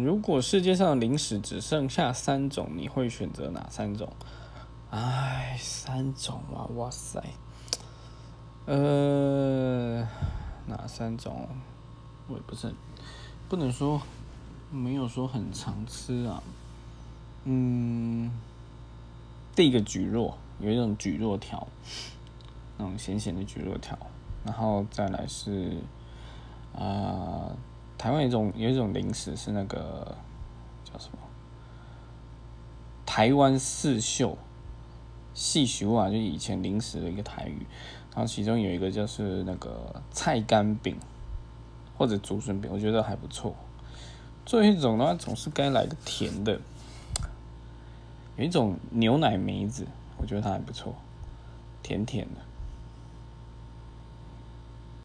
如果世界上零食只剩下3种，你会选择哪3种？哎，3种啊，哇塞，哪3种？我也不是，不能说没有说很常吃啊。第一个蒟蒻，有一种蒟蒻条，那种咸咸的蒟蒻条，然后再来是台湾有一种零食是那个叫什么？台湾四秀，细秀啊，就以前零食的一个台语。然后其中有一个就是那个菜干饼或者竹笋饼，我觉得还不错。最后一种的话，总是该来个甜的。有一种牛奶梅子，我觉得它还不错，甜甜的。